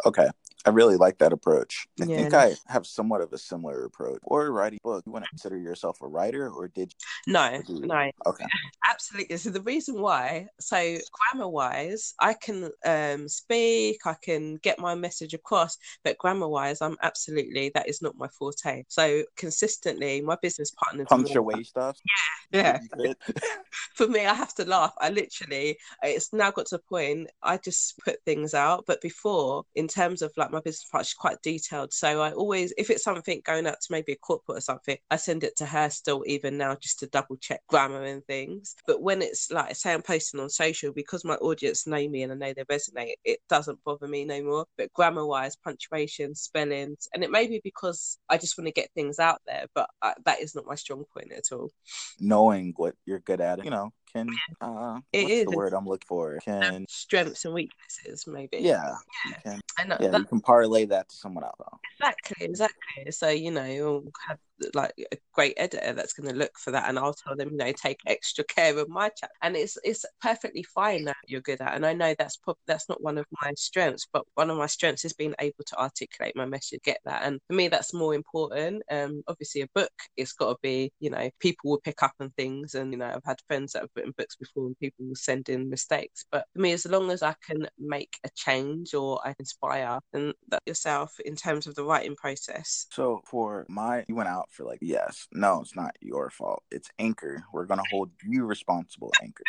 Okay, I really like that approach. I yeah, think no. I have somewhat of a similar approach. Or writing a book, you want to consider yourself a writer, or did you? No, did you... no. Okay. Absolutely. So the reason why, so grammar-wise, I can um, speak, I can get my message across, but grammar-wise, I'm absolutely, that is not my forte. So consistently, my business partner... Punctuation stuff? Yeah, yeah. For me, I have to laugh. I literally, it's now got to the point, I just put things out, but before, in terms of like my business partner, she's quite detailed. So I always, if it's something going out to maybe a corporate or something, I send it to her still, even now, just to double check grammar and things. But when it's like, say I'm posting on social, because my audience know me and I know they resonate, it doesn't bother me no more. But grammar wise, punctuation, spellings, and it may be because I just want to get things out there, but I, that is not my strong point at all. Knowing what you're good at, you know, can, uh, it what's is the word I'm looking for? Can um, strengths and weaknesses, maybe. Yeah. Yeah. You can, yeah, that, you can parlay that to someone else. Exactly, exactly. So, you know, you'll have like a great editor that's going to look for that, and I'll tell them, you know, take extra care of my chat, and it's it's perfectly fine that you're good at. And I know that's prob- that's not one of my strengths, but one of my strengths is being able to articulate my message, get that, and for me that's more important. Um obviously a book, it's got to be, you know, people will pick up on things, and you know, I've had friends that have written books before and people will send in mistakes, but for me, as long as I can make a change or I inspire, and that yourself in terms of the writing process. So for my, you went out for like, yes, no, it's not your fault, it's Anchor, we're gonna hold you responsible, Anchor.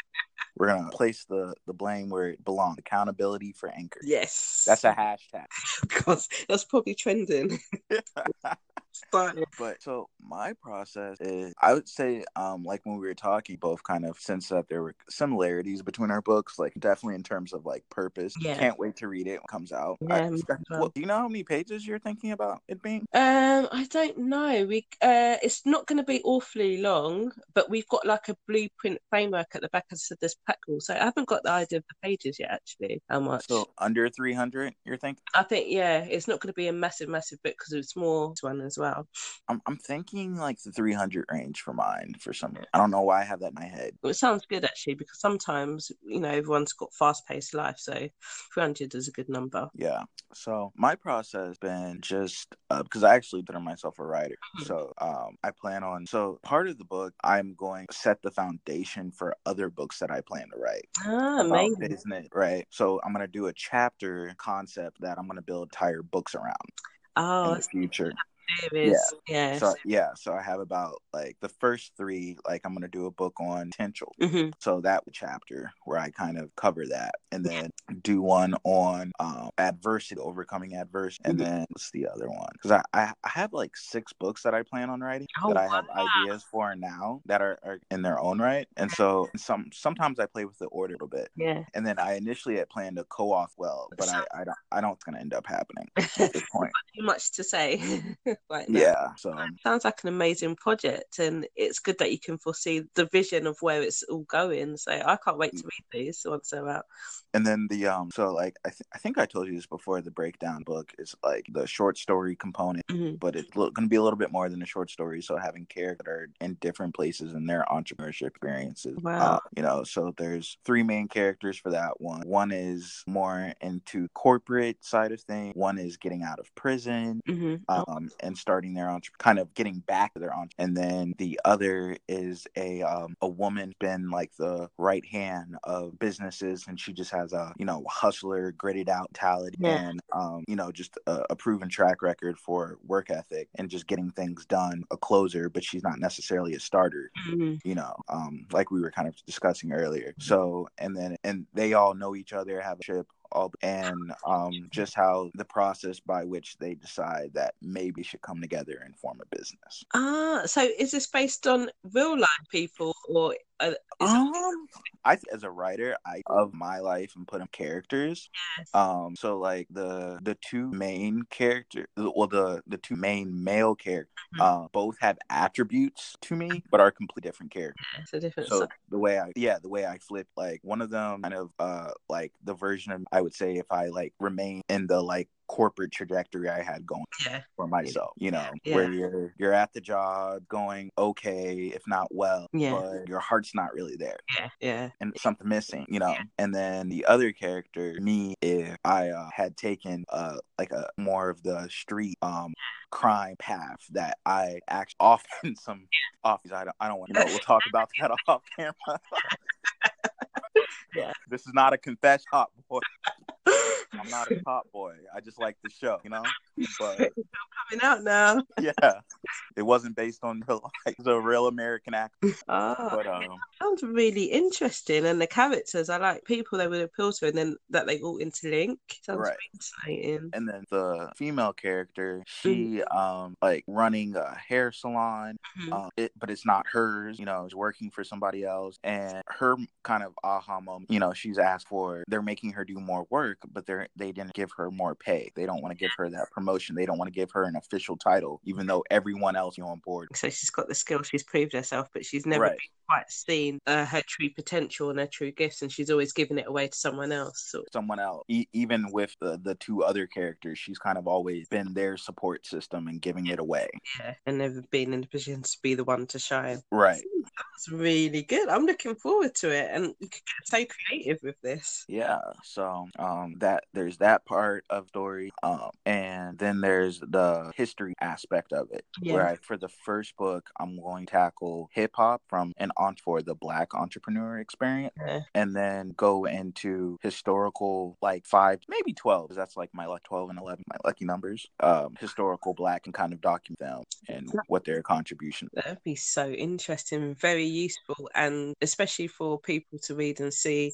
We're gonna place the the blame where it belongs. Accountability for Anchor. Yes, that's a hashtag. Because that's probably trending. But, but so my process is, I would say, um, like when we were talking, both kind of sensed that there were similarities between our books, like definitely in terms of like purpose. Yeah. Can't wait to read it when it comes out. Yeah, I, well, do you know how many pages you're thinking about it being? Um, I don't know. We uh, it's not going to be awfully long, but we've got like a blueprint framework at the back of this package, so I haven't got the idea of the pages yet. Actually, how much? So under three hundred, you're thinking? I think yeah, it's not going to be a massive, massive book because it's more this one as well. Wow. I'm I'm thinking like the three hundred range for mine for some reason. I don't know why I have that in my head. Well, it sounds good actually, because sometimes, you know, everyone's got fast-paced life, so three hundred is a good number. Yeah. So my process has been just uh, because I actually consider myself a writer. So um, I plan on, so part of the book, I'm going to set the foundation for other books that I plan to write. Ah, amazing. Isn't it? Right. So I'm going to do a chapter concept that I'm going to build entire books around oh, in the future. Yeah. Yes. So, yeah. So I have about like the first three, like I'm going to do a book on potential. Mm-hmm. So that chapter where I kind of cover that, and then do one on um, adversity, overcoming adversity. And mm-hmm. then what's the other one? Because I, I, I have like six books that I plan on writing oh, that I have wow. ideas for now that are, are in their own right. And so some sometimes I play with the order a little bit. Yeah. And then I initially had planned to co-author well, but I, I don't I don't it's going to end up happening at this point. Too much to say. Right now. Yeah, so it sounds like an amazing project, and it's good that you can foresee the vision of where it's all going. So I can't wait to read these once they're out. And then the um, so like I, th- I think I told you this before. The breakdown book is like the short story component, mm-hmm. but it's lo- going to be a little bit more than a short story. So having characters in different places and their entrepreneurship experiences. Wow. Uh, you know, so there's three main characters for that one. One is more into corporate side of things. One is getting out of prison. Mm-hmm. Um. Oh. and starting their own, kind of getting back to their own. And then the other is a um, a woman been like the right hand of businesses, and she just has a, you know, hustler, gritted out mentality, yeah. and um, you know, just a, a proven track record for work ethic and just getting things done. A closer, but she's not necessarily a starter, mm-hmm. you know, um, like we were kind of discussing earlier. So, and then and they all know each other, have a ship. All, and um, just how the process by which they decide that maybe should come together and form a business. Ah, so is this based on real life people, or uh, is um, that- I as a writer, I of my life and put in characters. Yes. Um, so like the the two main character, well the the two main male characters, mm-hmm. uh, both have attributes to me, but are completely different characters. Yeah, it's a different. So side. the way I yeah the way I flip, like one of them kind of uh like the version of. I would say if I like remain in the like corporate trajectory I had going yeah. for myself, you know, yeah. where you're you're at the job going okay, if not well, yeah. but your heart's not really there, yeah, yeah, and something missing, you know. Yeah. And then the other character, me, if I uh, had taken uh like a more of the street um crime path that I actually often some office I don't I don't want to know. We'll talk about that off camera. Yeah. This is not a confession, Top Boy. I'm not a Top Boy. I just like the show, you know? But it's coming out now. Yeah. It wasn't based on real life. It's a real American actor. Oh, but, um, it sounds really interesting. And the characters, I like people they would appeal to and then that they all interlink. Sounds right. Exciting. And then the female character, she mm-hmm. um like running a hair salon, mm-hmm. um, it, but it's not hers, you know, it's working for somebody else. And her kind of aha moment, you know, she's asked for, they're making her do more work, but they're, they didn't give her more pay. They don't want to give her that promotion. They don't want to give her an official title, even though everyone else is on board. So she's got the skill. She's proved herself, but she's never right. been quite seen uh, her true potential and her true gifts, and she's always giving it away to someone else. So. Someone else. E- even with the, the two other characters, she's kind of always been their support system and giving it away. Yeah, and never been in the position to be the one to shine. Right. That's really good. I'm looking forward to it, and you could get so creative with this. Yeah, so um, that there's that part of story, um, and then there's the history aspect of it. Yeah. Where I, for the first book, I'm going to tackle hip hop from an on for the Black entrepreneur experience, yeah. and then go into historical, like five, maybe twelve, because that's like my luck, twelve and eleven, my lucky numbers. Um, historical Black and kind of document them and what their contribution. That'd be so interesting, very useful, and especially for people to read and see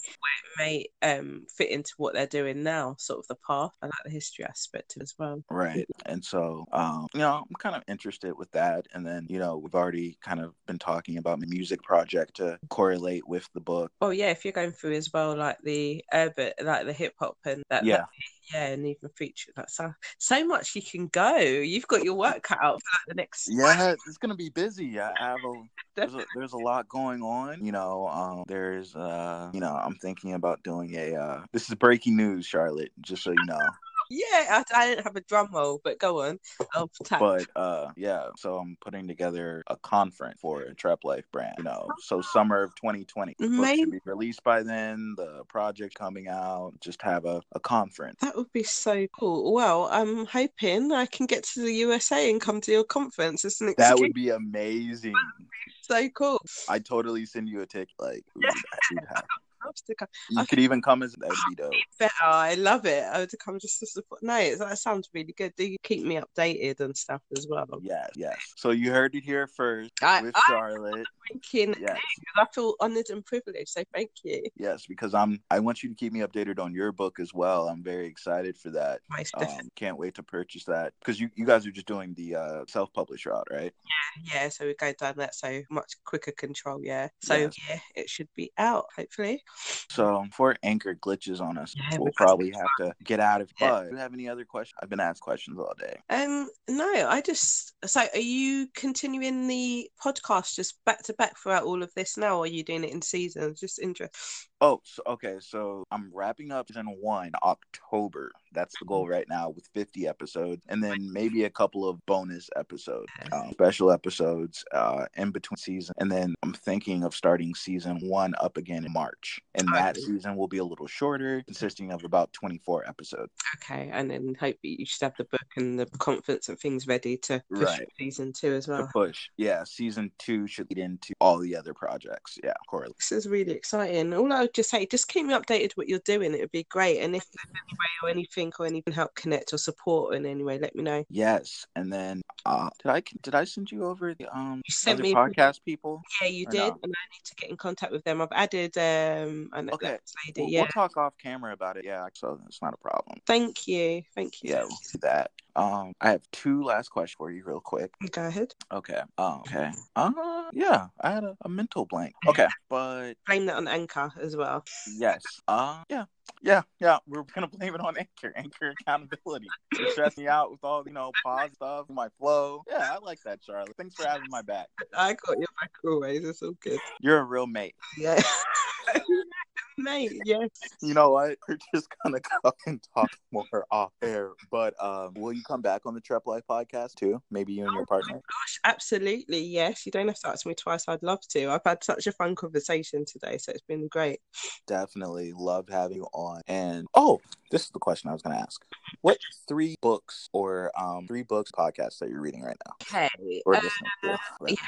where it may um fit into what they're doing now, sort of the path. I like the history aspect as well. Right, and so um, you know, I'm kind of interested with that, and then you know, we've already kind of been talking about the music project to correlate with the book. Oh yeah, if you're going through as well, like the urban, like the hip hop and that. Yeah. That, yeah, and even feature that. So so much you can go. You've got your work cut out for like the next. Yeah, it's gonna be busy. I have a there's a, there's a lot going on. You know, um, there's uh, you know, I'm thinking about doing a. Uh, this is breaking news, Charlotte. Just so you know. Yeah, I, I didn't have a drum roll, but go on. But uh, yeah, so I'm putting together a conference for a Trep Life brand, you know. So summer of twenty twenty, the book should be released by then. The project coming out, just have a, a conference. That would be so cool. Well, I'm hoping I can get to the U S A and come to your conference. It's an excuse. That would be amazing. That would be so cool. I totally send you a ticket. Like, ooh, yeah. You'd have. To come. You okay. could even come as that would be dope. Better. I love it. I would come just to support. No, it's, that sounds really good. Do you keep me updated and stuff as well? Yes, yes. So you heard it here first I, with I, Charlotte. Thanking yes. I feel honoured and privileged. So thank you. Yes, because I'm. I want you to keep me updated on your book as well. I'm very excited for that. Um, can't wait to purchase that because you, you guys are just doing the uh, self-published route, right? Yeah, yeah. So we're going down that. So much quicker control. Yeah. So yes. yeah, it should be out hopefully. So before Anchor glitches on us, yeah, we'll probably have to get out of here. Yeah. Do you have any other questions? I've been asked questions all day. Um, no, I just, so are you continuing the podcast just back to back throughout all of this now, or are you doing it in seasons? Just interesting. Oh, so, okay. So I'm wrapping up season one October. That's the goal right now with fifty episodes, and then maybe a couple of bonus episodes, um, special episodes uh, in between seasons. And then I'm thinking of starting season one up again in March, and that season will be a little shorter, consisting of about twenty-four episodes. Okay, and then hopefully you should have the book and the confidence and things ready to push right. season two as well. To push, yeah. Season two should lead into all the other projects. Yeah, correlate. This is really exciting. All I just say, just keep me updated what you're doing. It would be great. And if there's any way or anything or anything help connect or support in any way, let me know. Yes. And then uh did I did I send you over the um you sent me podcast people? Yeah, you did. No? And I need to get in contact with them. I've added um I know okay. lady. We'll, yeah. we'll talk off camera about it. Yeah, so it's not a problem. Thank you. Thank you. Yeah, we'll do that. Um, I have two last questions for you real quick. Go ahead. Okay. Um, okay. Uh, yeah, I had a, a mental blank. Okay, but... Blame that on Anchor as well. Yes. Uh, yeah. Yeah, yeah, we're going to blame it on Anchor. Anchor accountability. You're stressing me out with all, you know, pause stuff, my flow. Yeah, I like that, Charlotte. Thanks for having my back. I got your back always. It's so good. You're a real mate. Yeah. Mate, yes. You know what? We're just going to come and talk more off air. But um, will you come back on the Trep Life podcast too? Maybe you and oh your partner? Gosh, absolutely, yes. You don't have to ask me twice. I'd love to. I've had such a fun conversation today, so it's been great. Definitely. Loved having you on. And, oh, this is the question I was going to ask. What three books or um, three books podcasts that you're reading right now? Okay. Or listening uh, to? Right? Yeah.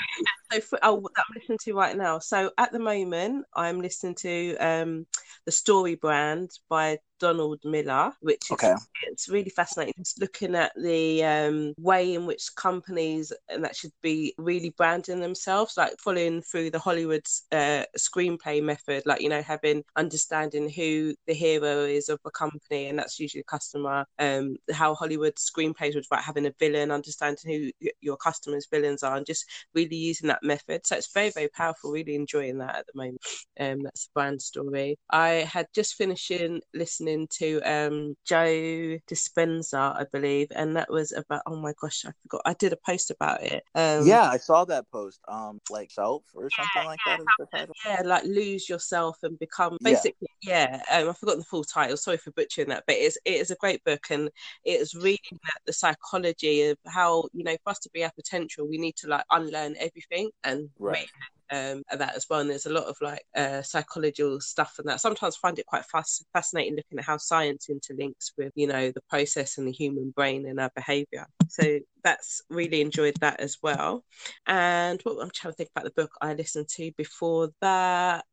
So for, oh, what I'm listening to right now. So at the moment, I'm listening to... Um, The Story Brand by Donald Miller, which is okay. It's really fascinating. It's looking at the um, way in which companies and that should be really branding themselves, like following through the Hollywood uh, screenplay method, like, you know, having understanding who the hero is of a company, and that's usually a customer. Um, how Hollywood screenplays would write having a villain, understanding who your customers' villains are, and just really using that method. So it's very, very powerful. Really enjoying that at the moment. Um, that's the brand story. I had just finishing listening into um Joe Dispenza, I believe, and that was about oh my gosh I forgot I did a post about it um yeah I saw that post um like self or yeah, something like yeah, that yeah like lose yourself and become basically yeah, yeah um I forgot the full title, sorry for butchering that, but it's it is a great book, and it is reading that the psychology of how, you know, for us to be our potential we need to like unlearn everything and right make Um, that as well, and there's a lot of like uh, psychological stuff and that. Sometimes I find it quite fast, fascinating looking at how science interlinks with, you know, the process and the human brain and our behaviour. So that's really enjoyed that as well. And what I'm trying to think about the book I listened to before that.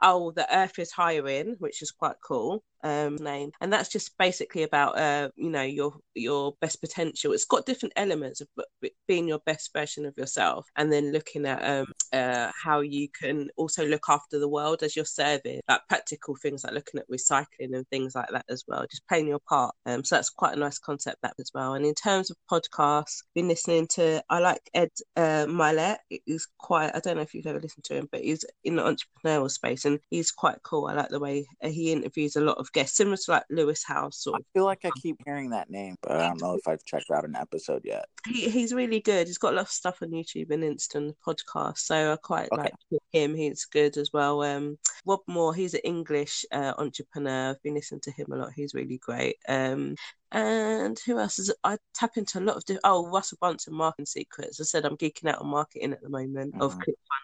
Oh, The Earth is Hiring, which is quite cool. Um, name and that's just basically about uh you know your your best potential. It's got different elements of being your best version of yourself, and then looking at um uh how you can also look after the world as you're serving, like practical things like looking at recycling and things like that as well, just playing your part. Um so that's quite a nice concept that as well. And in terms of podcasts, been listening to I like Ed uh, Milet. He's quite I don't know if you've ever listened to him, but he's in the entrepreneurial space and he's quite cool. I like the way he interviews a lot of guests, similar to like Lewis House. I feel like I keep hearing that name, but I don't know if I've checked out an episode yet. He, he's really good. He's got a lot of stuff on YouTube and Insta and podcasts, so I quite okay. like him. He's good as well. Um, Rob Moore, he's an English uh, entrepreneur. I've been listening to him a lot. He's really great. Um, And who else is? I tap into a lot of different. Oh, Russell Brunson, Marketing Secrets. I said I'm geeking out on marketing at the moment. Mm-hmm. Of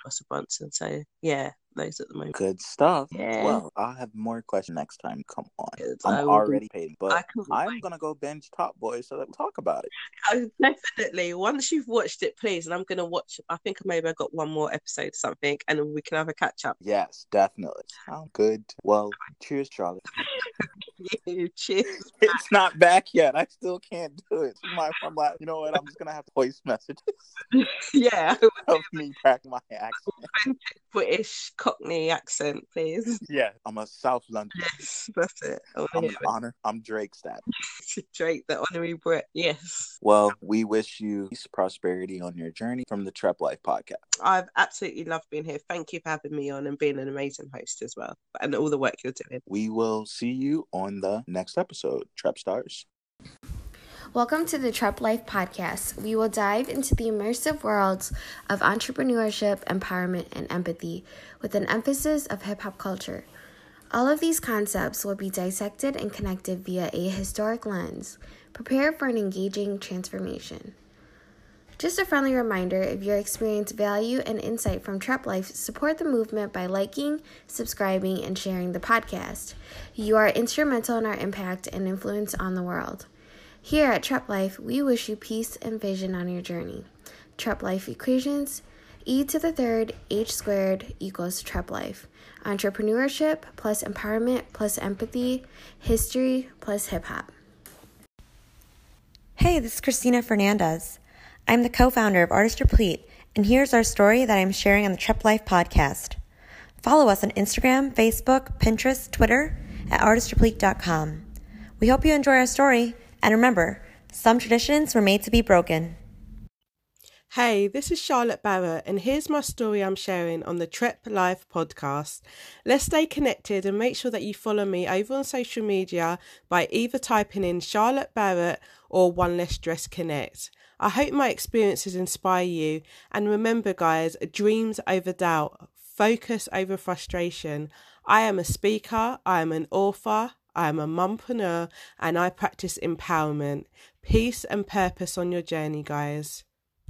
Russell Brunson. So yeah, those at the moment. Good stuff. Yeah. Well, I'll have more questions next time. Come on, Good. I'm already paid, but I'm gonna go binge Top Boy so that we'll talk about it. Oh, definitely. Once you've watched it, please. And I'm gonna watch. I think maybe I got one more episode or something, and then we can have a catch up. Yes, definitely. Sounds good. Well, cheers, Charlotte. You, cheers. It's not bad. Yet I still can't do it. My, I'm like, you know what? I'm just gonna have voice messages. Yeah, of me cracking my accent, British Cockney accent, please. Yeah, I'm a South London. Yes, that's it. I'm an honor. I'm Drake Stat. Drake, the honorary Brit. Yes. Well, we wish you peace, prosperity on your journey from the Trep Life podcast. I've absolutely loved being here. Thank you for having me on and being an amazing host as well, and all the work you're doing. We will see you on the next episode, Trep Stars. Welcome to the Trep Life podcast. We will dive into the immersive worlds of entrepreneurship, empowerment, and empathy with an emphasis of hip-hop culture. All of these concepts will be dissected and connected via a historic lens. Prepare for an engaging transformation. Just a friendly reminder, if you experience value and insight from Trep Life, support the movement by liking, subscribing, and sharing the podcast. You are instrumental in our impact and influence on the world. Here at Trep Life, we wish you peace and vision on your journey. Trep Life equations, E to the third, H squared equals Trep Life. Entrepreneurship plus empowerment plus empathy, history plus hip hop. Hey, this is Christina Fernandez. I'm the co-founder of Artist Replete, and here's our story that I'm sharing on the Trep Life podcast. Follow us on Instagram, Facebook, Pinterest, Twitter at artist replete dot com. We hope you enjoy our story, and remember, some traditions were made to be broken. Hey, this is Charlotte Barrett, and here's my story I'm sharing on the Trep Life podcast. Let's stay connected and make sure that you follow me over on social media by either typing in Charlotte Barrett or One Less Dress Connect. I hope my experiences inspire you, and remember guys, dreams over doubt, focus over frustration. I am a speaker, I am an author, I am a mumpreneur, and I practice empowerment. Peace and purpose on your journey, guys.